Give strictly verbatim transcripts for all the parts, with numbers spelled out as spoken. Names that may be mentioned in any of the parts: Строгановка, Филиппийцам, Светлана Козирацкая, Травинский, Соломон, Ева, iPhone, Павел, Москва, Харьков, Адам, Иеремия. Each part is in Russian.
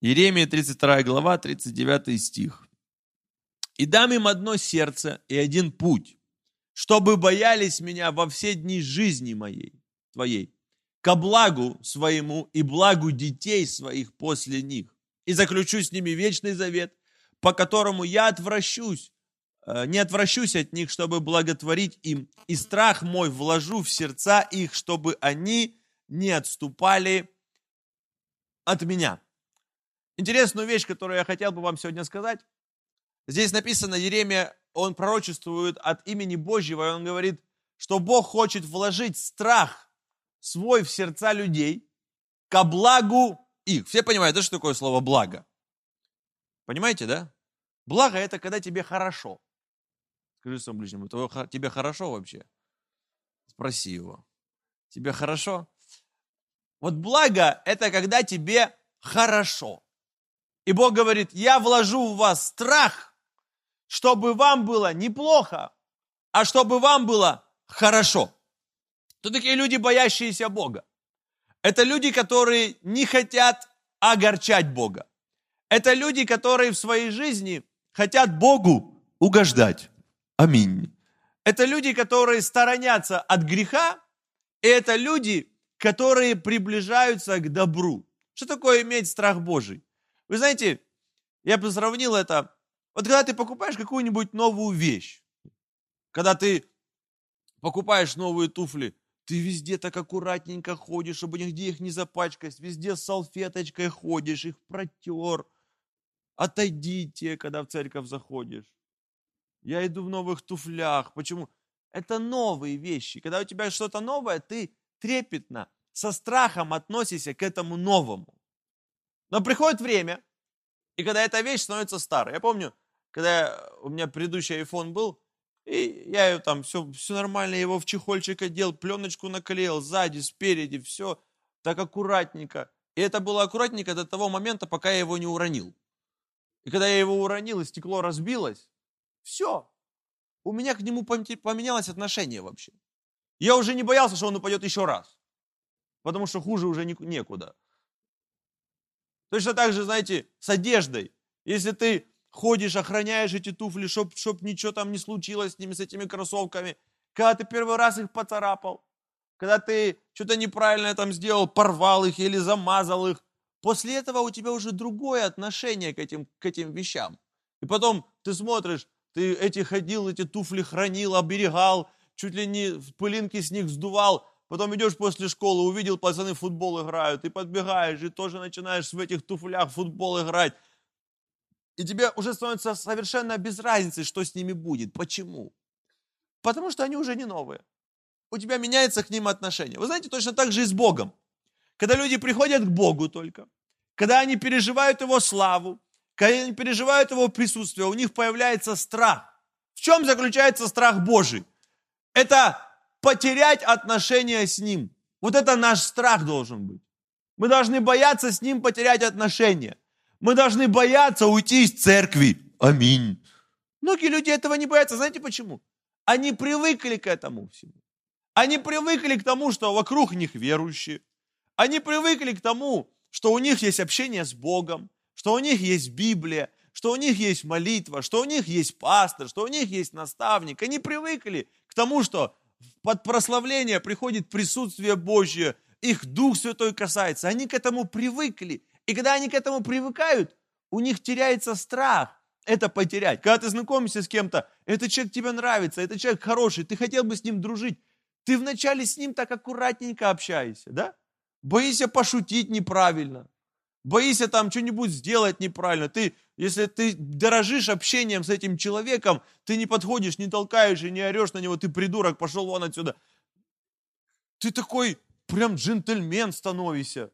Иеремия тридцать вторая глава, тридцать девятый стих. «И дам им одно сердце и один путь, чтобы боялись меня во все дни жизни моей, твоей, ко благу своему и благу детей своих после них. И заключу с ними вечный завет, по которому я отвращусь, не отвращусь от них, чтобы благотворить им, и страх мой вложу в сердца их, чтобы они не отступали от меня». Интересную вещь, которую я хотел бы вам сегодня сказать. Здесь написано, Иеремия, он пророчествует от имени Божьего, и он говорит, что Бог хочет вложить страх свой в сердца людей ко благу их. Все понимают, да, что такое слово «благо»? Понимаете, да? Благо – это когда тебе хорошо. Скажи своему ближнему, тебе хорошо вообще? Спроси его. Тебе хорошо? Вот благо – это когда тебе хорошо. И Бог говорит, я вложу в вас страх, чтобы вам было неплохо, а чтобы вам было хорошо. Тут такие люди, боящиеся Бога. Это люди, которые не хотят огорчать Бога. Это люди, которые в своей жизни хотят Богу угождать. Аминь. Это люди, которые сторонятся от греха, и это люди, которые приближаются к добру. Что такое иметь страх Божий? Вы знаете, я бы сравнил это, вот когда ты покупаешь какую-нибудь новую вещь, когда ты покупаешь новые туфли, ты везде так аккуратненько ходишь, чтобы нигде их не запачкать, везде с салфеточкой ходишь, их протер. Отойдите, когда в церковь заходишь. Я иду в новых туфлях. Почему? Это новые вещи. Когда у тебя что-то новое, ты трепетно, со страхом относишься к этому новому. Но приходит время, и когда эта вещь становится старой. Я помню, когда у меня предыдущий iPhone был, и я ее там, все, все нормально, я его в чехольчик одел, пленочку наклеил, сзади, спереди, все так аккуратненько. И это было аккуратненько до того момента, пока я его не уронил. И когда я его уронил, и стекло разбилось, все, у меня к нему поменялось отношение вообще. Я уже не боялся, что он упадет еще раз, потому что хуже уже некуда. Точно так же, знаете, с одеждой. Если ты ходишь, охраняешь эти туфли, чтоб, чтоб ничего там не случилось с ними, с этими кроссовками, когда ты первый раз их поцарапал, когда ты что-то неправильное там сделал, порвал их или замазал их, после этого у тебя уже другое отношение к этим, к этим вещам. И потом ты смотришь, ты эти ходил, эти туфли хранил, оберегал, чуть ли не пылинки с них сдувал. Потом идешь после школы, увидел, пацаны в футбол играют, и подбегаешь, и тоже начинаешь в этих туфлях в футбол играть. И тебе уже становится совершенно без разницы, что с ними будет. Почему? Потому что они уже не новые. У тебя меняется к ним отношение. Вы знаете, точно так же и с Богом. Когда люди приходят к Богу только, когда они переживают Его славу, когда они переживают Его присутствие, у них появляется страх. В чем заключается страх Божий? Это потерять отношения с Ним. Вот это наш страх должен быть. Мы должны бояться с Ним потерять отношения. Мы должны бояться уйти из церкви. Аминь. Многие люди этого не боятся. Знаете почему? Они привыкли к этому всему. Они привыкли к тому, что вокруг них верующие. Они привыкли к тому, что у них есть общение с Богом, что у них есть Библия, что у них есть молитва, что у них есть пастор, что у них есть наставник. Они привыкли к тому, что под прославление приходит присутствие Божье, их Дух Святой касается. Они к этому привыкли. И когда они к этому привыкают, у них теряется страх это потерять. Когда ты знакомишься с кем-то, этот человек тебе нравится, этот человек хороший, ты хотел бы с ним дружить. Ты вначале с ним так аккуратненько общаешься, да? Боишься пошутить неправильно, боишься там что-нибудь сделать неправильно. Ты, если ты дорожишь общением с этим человеком, ты не подходишь, не толкаешь и не орешь на него, ты придурок, пошел вон отсюда. Ты такой прям джентльмен становишься,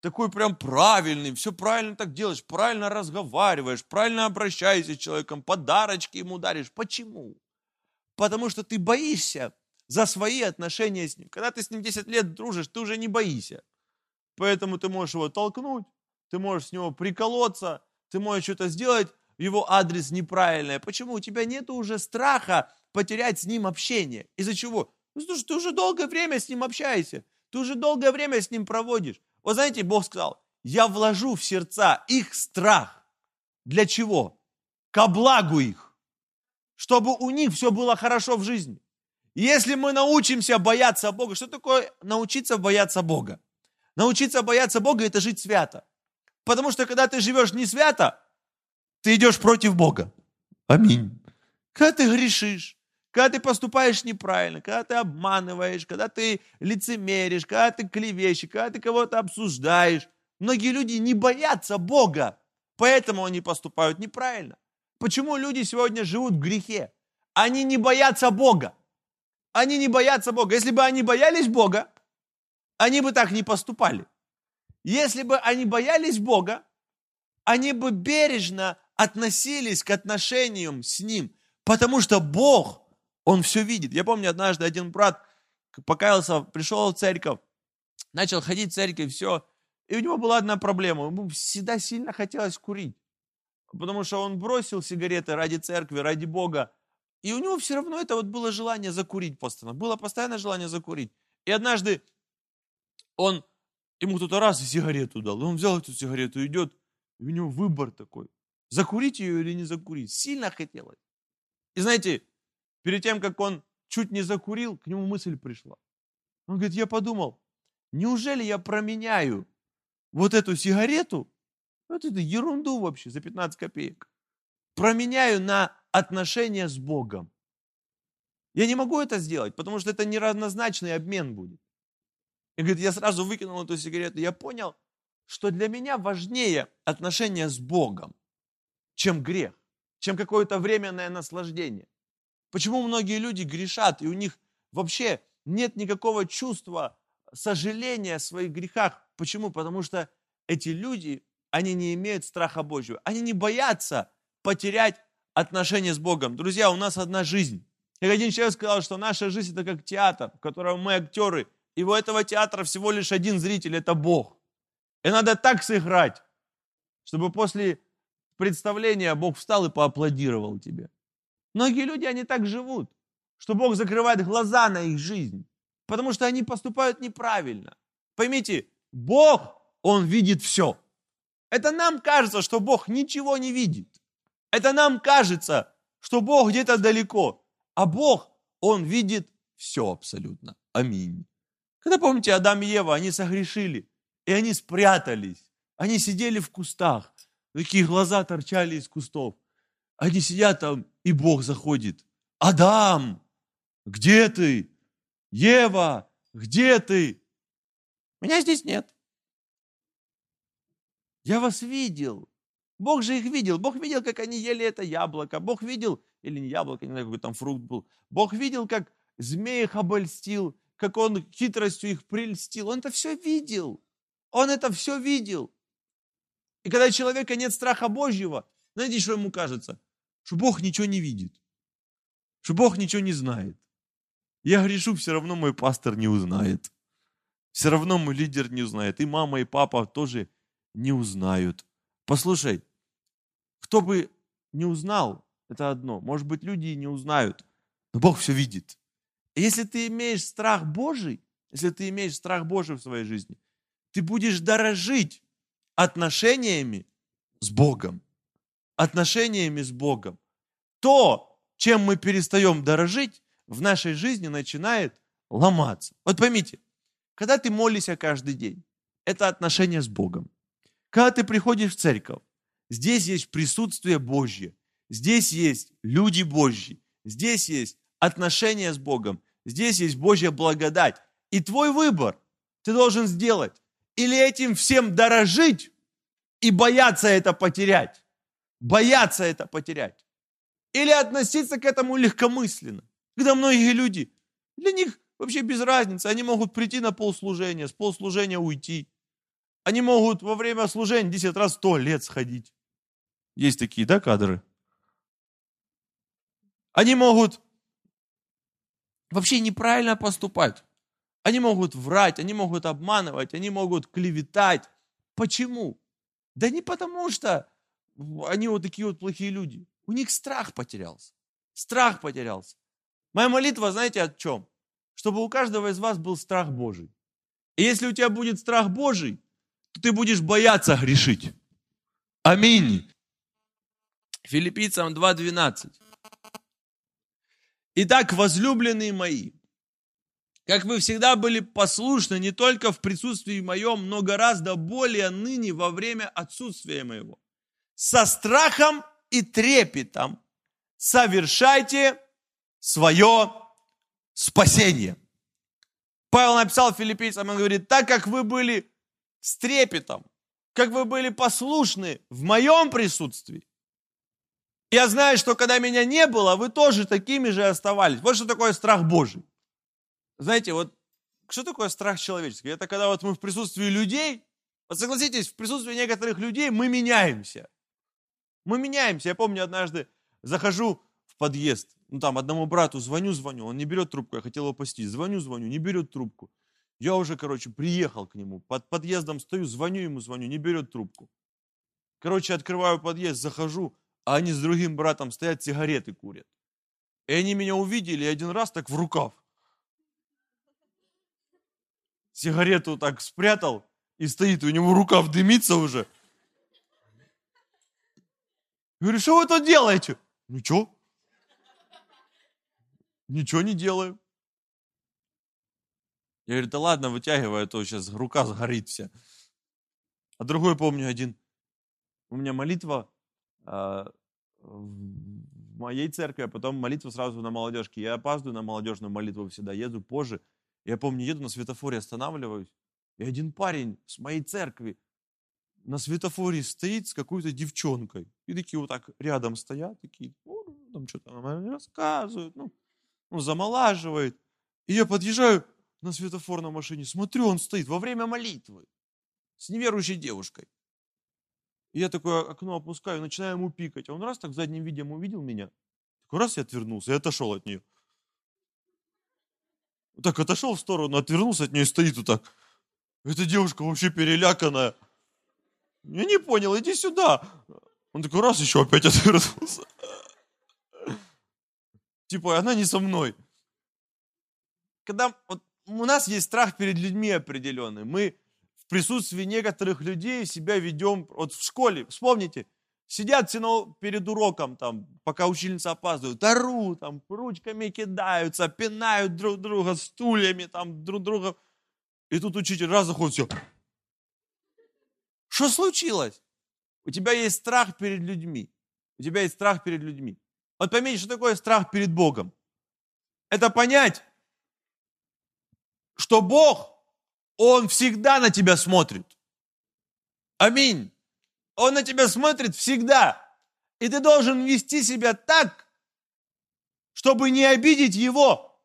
такой прям правильный, все правильно так делаешь, правильно разговариваешь, правильно обращаешься с человеком, подарочки ему даришь. Почему? Потому что ты боишься за свои отношения с ним. Когда ты с ним десять лет дружишь, ты уже не боишься. Поэтому ты можешь его толкнуть, ты можешь с него приколоться, ты можешь что-то сделать, его адрес неправильный. Почему? У тебя нет уже страха потерять с ним общение. Из-за чего? Потому что ты уже долгое время с ним общаешься, ты уже долгое время с ним проводишь. Вот знаете, Бог сказал, я вложу в сердца их страх. Для чего? Ко благу их. Чтобы у них все было хорошо в жизни. Если мы научимся бояться Бога, что такое научиться бояться Бога? Научиться бояться Бога – это жить свято. Потому что, когда ты живешь не свято, ты идешь против Бога. Аминь. Когда ты грешишь, когда ты поступаешь неправильно, когда ты обманываешь, когда ты лицемеришь, когда ты клевещешь, когда ты кого-то обсуждаешь. Многие люди не боятся Бога, поэтому они поступают неправильно. Почему люди сегодня живут в грехе? Они не боятся Бога. Они не боятся Бога. Если бы они боялись Бога, они бы так не поступали. Если бы они боялись Бога, они бы бережно относились к отношениям с Ним, потому что Бог, Он все видит. Я помню, однажды один брат покаялся, пришел в церковь, начал ходить в церковь, все. И у него была одна проблема. Ему всегда сильно хотелось курить, потому что он бросил сигареты ради церкви, ради Бога. И у него все равно это вот было желание закурить постоянно. Было постоянное желание закурить. И однажды он, ему кто-то раз сигарету дал. И он взял эту сигарету, идет, и у него выбор такой. Закурить ее или не закурить. Сильно хотелось. И знаете, перед тем, как он чуть не закурил, к нему мысль пришла. Он говорит, я подумал, неужели я променяю вот эту сигарету, вот эту ерунду вообще за пятнадцать копеек, променяю на отношения с Богом. Я не могу это сделать, потому что это неравнозначный обмен будет. И говорит, я сразу выкинул эту сигарету. Я понял, что для меня важнее отношения с Богом, чем грех, чем какое-то временное наслаждение. Почему многие люди грешат, и у них вообще нет никакого чувства сожаления о своих грехах? Почему? Потому что эти люди, они не имеют страха Божьего. Они не боятся потерять отношения с Богом. Друзья, у нас одна жизнь. Как один человек сказал, что наша жизнь – это как театр, в котором мы актеры. И у этого театра всего лишь один зритель – это Бог. И надо так сыграть, чтобы после представления Бог встал и поаплодировал тебе. Многие люди, они так живут, что Бог закрывает глаза на их жизнь, потому что они поступают неправильно. Поймите, Бог, Он видит все. Это нам кажется, что Бог ничего не видит. Это нам кажется, что Бог где-то далеко. А Бог, Он видит все абсолютно. Аминь. Когда, помните, Адам и Ева, они согрешили, и они спрятались. Они сидели в кустах, такие глаза торчали из кустов. Они сидят там, и Бог заходит. Адам, где ты? Ева, где ты? Меня здесь нет. Я вас видел. Бог же их видел. Бог видел, как они ели это яблоко. Бог видел, или не яблоко, не знаю, какой там фрукт был. Бог видел, как змей их обольстил, как он хитростью их прельстил. Он это все видел. Он это все видел. И когда у человека нет страха Божьего, знаете, что ему кажется? Что Бог ничего не видит. Что Бог ничего не знает. Я грешу, все равно мой пастор не узнает. Все равно мой лидер не узнает. И мама, и папа тоже не узнают. Послушай, кто бы не узнал, это одно. Может быть, люди и не узнают, но Бог все видит. И если ты имеешь страх Божий, если ты имеешь страх Божий в своей жизни, ты будешь дорожить отношениями с Богом. Отношениями с Богом. То, чем мы перестаем дорожить, в нашей жизни начинает ломаться. Вот поймите, когда ты молишься каждый день, это отношения с Богом. Когда ты приходишь в церковь, здесь есть присутствие Божье, здесь есть люди Божьи, здесь есть отношения с Богом, здесь есть Божья благодать. И твой выбор ты должен сделать. Или этим всем дорожить и бояться это потерять. Бояться это потерять. Или относиться к этому легкомысленно. Когда многие люди, для них вообще без разницы, они могут прийти на полслужения, с полслужения уйти. Они могут во время служения десять раз в туалет сходить. Есть такие, да, кадры? Они могут вообще неправильно поступать. Они могут врать, они могут обманывать, они могут клеветать. Почему? Да не потому, что они вот такие вот плохие люди. У них страх потерялся. Страх потерялся. Моя молитва, знаете, о чем? Чтобы у каждого из вас был страх Божий. И если у тебя будет страх Божий, то ты будешь бояться грешить. Аминь. Филиппийцам два двенадцать. Итак, возлюбленные мои, как вы всегда были послушны не только в присутствии моем, но гораздо более ныне во время отсутствия моего. Со страхом и трепетом совершайте свое спасение. Павел написал филиппийцам, он говорит, так как вы были с трепетом, как вы были послушны в моем присутствии, я знаю, что когда меня не было, вы тоже такими же оставались. Вот что такое страх Божий. Знаете, вот что такое страх человеческий? Это когда вот мы в присутствии людей, вот согласитесь, в присутствии некоторых людей мы меняемся. Мы меняемся. Я помню, однажды захожу в подъезд, ну там одному брату звоню-звоню, он не берет трубку, я хотел его посетить. Звоню-звоню, не берет трубку. Я уже, короче, приехал к нему, под подъездом стою, звоню ему, звоню, не берет трубку. Короче, открываю подъезд, захожу, а они с другим братом стоят, сигареты курят. И они меня увидели, и один раз так в рукав. Сигарету так спрятал, и стоит, у него рукав дымится уже. Я говорю, что вы тут делаете? Ничего. Ничего не делаю. Я говорю, да ладно, вытягивай, а то сейчас рука сгорит вся. А другой, помню, один. У меня молитва э, в моей церкви, а потом молитва сразу на молодежке. Я опаздываю на молодежную молитву всегда, еду позже. Я помню, еду на светофоре, останавливаюсь. И один парень с моей церкви на светофоре стоит с какой-то девчонкой. И такие вот так рядом стоят, такие, там что-то рассказывают, ну, ну, замолаживает. И я подъезжаю на светофор на машине, смотрю, он стоит во время молитвы с неверующей девушкой. И я такое окно опускаю, начинаю ему пикать. А он раз так задним видом увидел меня. Такой раз я отвернулся, я отошел от нее. Так отошел в сторону, отвернулся от нее и стоит вот так. Эта девушка вообще переляканная. Я не понял, иди сюда. Он такой раз еще опять отвернулся. Типа, она не со мной. Когда вот, у нас есть страх перед людьми определенный. Мы в присутствии некоторых людей себя ведем. Вот в школе, вспомните, сидят все перед уроком, там, пока учительница опаздывает, орут, там, ручками кидаются, пинают друг друга, стульями, там, друг друга. И тут учитель раз заходит, все. Что случилось? У тебя есть страх перед людьми. У тебя есть страх перед людьми. Вот поймите, что такое страх перед Богом. Это понять, что Бог, Он всегда на тебя смотрит. Аминь. Он на тебя смотрит всегда. И ты должен вести себя так, чтобы не обидеть Его.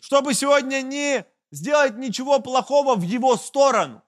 Чтобы сегодня не сделать ничего плохого в Его сторону.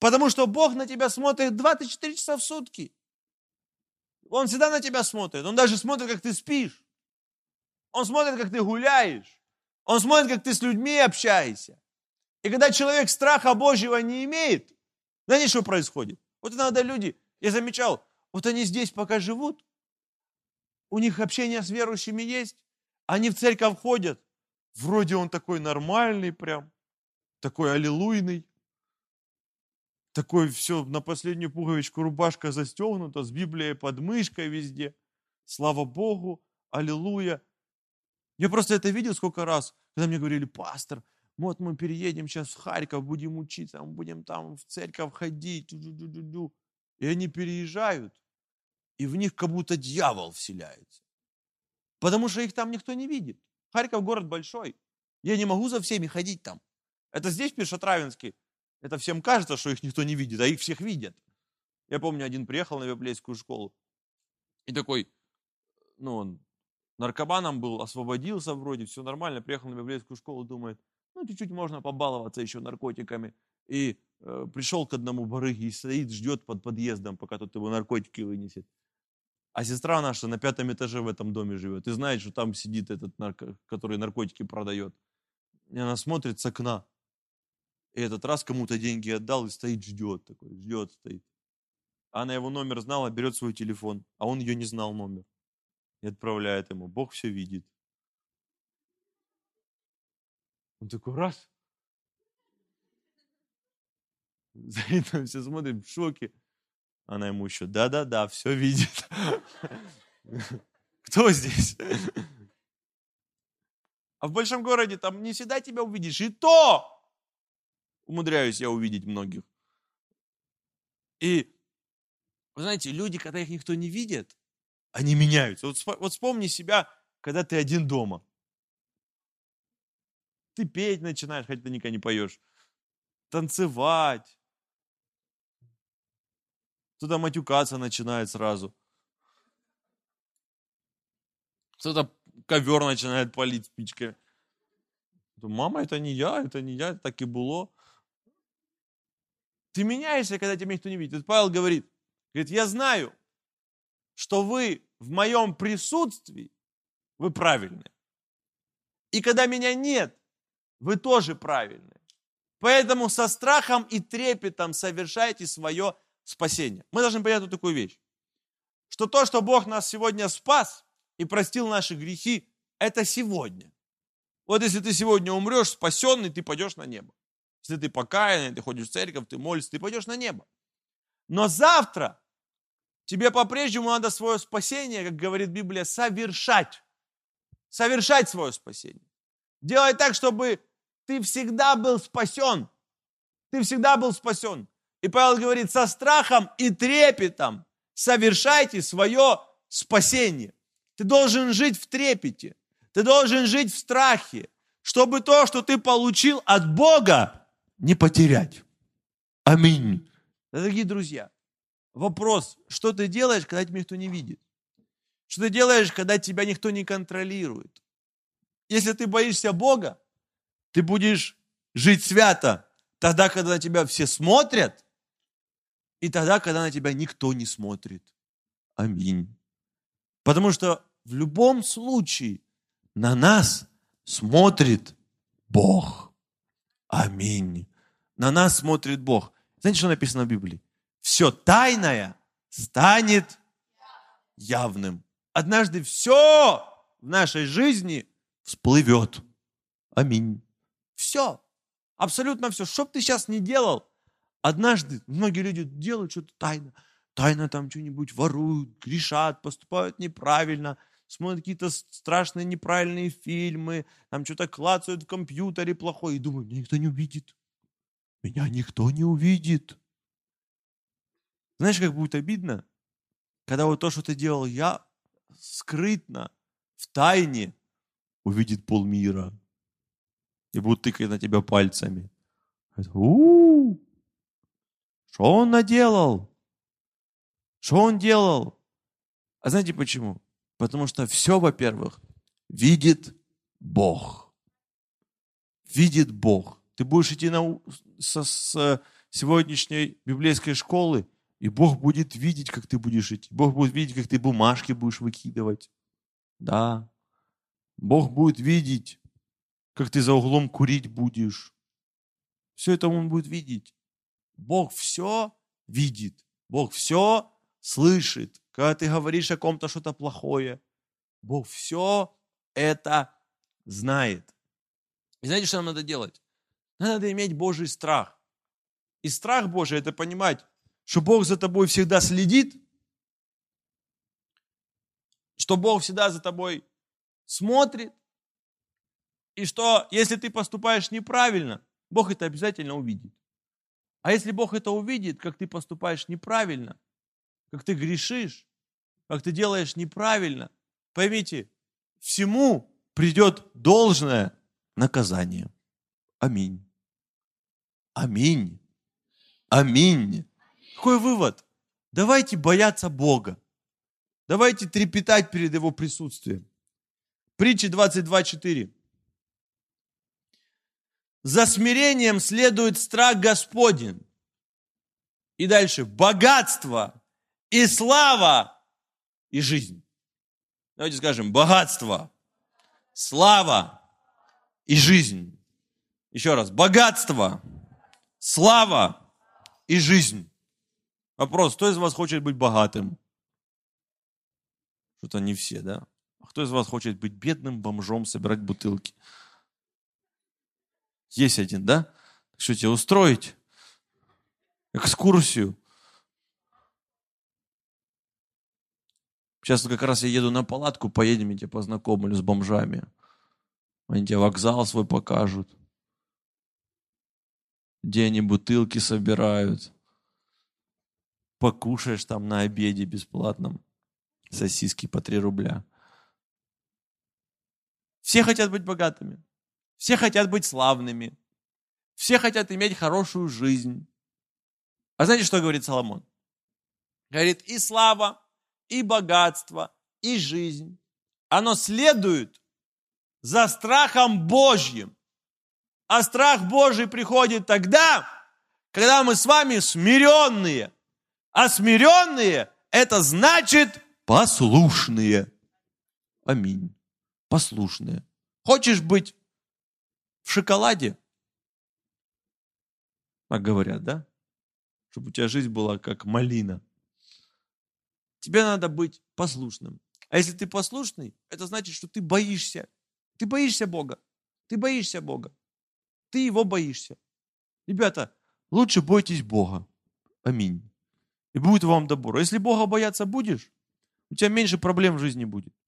Потому что Бог на тебя смотрит двадцать четыре часа в сутки. Он всегда на тебя смотрит. Он даже смотрит, как ты спишь. Он смотрит, как ты гуляешь. Он смотрит, как ты с людьми общаешься. И когда человек страха Божьего не имеет, знаете, что происходит? Вот иногда люди, я замечал, вот они здесь пока живут, у них общение с верующими есть, они в церковь ходят. Вроде он такой нормальный прям, такой аллилуйный, такой все на последнюю пуговичку рубашка застегнута, с Библией под мышкой везде. Слава Богу, аллилуйя. Я просто это видел сколько раз, когда мне говорили, пастор, вот мы переедем сейчас в Харьков, будем учиться, мы будем там в церковь ходить. И они переезжают, и в них как будто дьявол вселяется. Потому что их там никто не видит. Харьков город большой. Я не могу за всеми ходить там. Это здесь пишет Травинский. Это всем кажется, что их никто не видит, а их всех видят. Я помню, один приехал на библейскую школу, и такой, ну он наркоманом был, освободился вроде, все нормально, приехал на библейскую школу, думает, ну чуть-чуть можно побаловаться еще наркотиками. И э, пришел к одному барыге и стоит, ждет под подъездом, пока тот его наркотики вынесет. А сестра наша на пятом этаже в этом доме живет, и знает, что там сидит этот, нарко, который наркотики продает. И она смотрит с окна. И этот раз кому-то деньги отдал и стоит, ждет такой, ждет, стоит. Она его номер знала, берет свой телефон, а он ее не знал номер. И отправляет ему. Бог все видит. Он такой, раз. Зарина все смотрит в шоке. Она ему еще, да-да-да, все видит. Кто здесь? А в большом городе там не всегда тебя увидишь. И то умудряюсь я увидеть многих. И, вы знаете, люди, когда их никто не видит, они меняются. Вот, вот вспомни себя, когда ты один дома. Ты петь начинаешь, хотя ты никогда не поешь. Танцевать. Кто-то матюкаться начинает сразу. Кто-то ковер начинает палить спичками. Мама, это не я, это не я, так и было. Ты меняешься, когда тебя никто не видит. Вот Павел говорит, говорит, я знаю, что вы в моем присутствии, вы правильные. И когда меня нет, вы тоже правильные. Поэтому со страхом и трепетом совершайте свое спасение. Мы должны понять вот такую вещь, что то, что Бог нас сегодня спас и простил наши грехи, это сегодня. Вот если ты сегодня умрешь спасенный, ты пойдешь на небо. Если ты покаянный, ты ходишь в церковь, ты молишься, ты пойдешь на небо. Но завтра тебе по-прежнему надо свое спасение, как говорит Библия, совершать. Совершать свое спасение. Делать так, чтобы ты всегда был спасен. Ты всегда был спасен. И Павел говорит, со страхом и трепетом совершайте свое спасение. Ты должен жить в трепете. Ты должен жить в страхе, чтобы то, что ты получил от Бога, не потерять. Аминь. Дорогие друзья, вопрос, что ты делаешь, когда тебя никто не видит? Что ты делаешь, когда тебя никто не контролирует? Если ты боишься Бога, ты будешь жить свято тогда, когда на тебя все смотрят, и тогда, когда на тебя никто не смотрит. Аминь. Потому что в любом случае на нас смотрит Бог. Аминь. На нас смотрит Бог. Знаете, что написано в Библии? Все тайное станет явным. Однажды все в нашей жизни всплывет. Аминь. Все. Абсолютно все. Что бы ты сейчас ни делал, однажды многие люди делают что-то тайно. Тайно там что-нибудь воруют, грешат, поступают неправильно, смотрят какие-то страшные неправильные фильмы, там что-то клацают в компьютере плохое и думают, меня никто не увидит. Меня никто не увидит. Знаешь, как будет обидно, когда вот то, что ты делал я, скрытно, в тайне, увидит полмира и будут тыкать на тебя пальцами. У-у-у! Что он наделал? Что он делал? А знаете почему? Потому что все, во-первых, видит Бог. Видит Бог. Ты будешь идти на, со, с сегодняшней библейской школы, и Бог будет видеть, как ты будешь идти. Бог будет видеть, как ты бумажки будешь выкидывать. Да. Бог будет видеть, как ты за углом курить будешь. Все это Он будет видеть. Бог все видит. Бог все слышит, когда ты говоришь о ком-то что-то плохое. Бог все это знает. И знаете, что нам надо делать? Нам надо иметь Божий страх. И страх Божий – это понимать, что Бог за тобой всегда следит, что Бог всегда за тобой смотрит, и что, если ты поступаешь неправильно, Бог это обязательно увидит. А если Бог это увидит, как ты поступаешь неправильно, как ты грешишь, как ты делаешь неправильно, поймите, всему придет должное наказание. Аминь. Аминь. Аминь. Какой вывод? Давайте бояться Бога. Давайте трепетать перед Его присутствием. Притчи двадцать два четыре. За смирением следует страх Господень. И дальше. Богатство и слава, и жизнь. Давайте скажем, богатство, слава и жизнь. Еще раз, богатство, слава и жизнь. Вопрос, кто из вас хочет быть богатым? Что-то не все, да? А кто из вас хочет быть бедным бомжом, собирать бутылки? Есть один, да? Что тебе устроить? экскурсию. Сейчас как раз я еду на палатку, поедем, и тебя познакомлю с бомжами. Они тебе вокзал свой покажут, где они бутылки собирают. Покушаешь там на обеде бесплатном сосиски по три рубля. Все хотят быть богатыми. Все хотят быть славными. Все хотят иметь хорошую жизнь. А знаете, что говорит Соломон? Говорит, и слава, и богатство, и жизнь. Оно следует за страхом Божьим. А страх Божий приходит тогда, когда мы с вами смиренные. А смиренные – это значит послушные. Аминь. Послушные. Хочешь быть в шоколаде? Так говорят, да? Чтобы у тебя жизнь была как малина. Тебе надо быть послушным. А если ты послушный, это значит, что ты боишься. Ты боишься Бога. Ты боишься Бога. Ты его боишься. Ребята, лучше бойтесь Бога. Аминь. И будет вам добро. Если Бога бояться будешь, у тебя меньше проблем в жизни будет.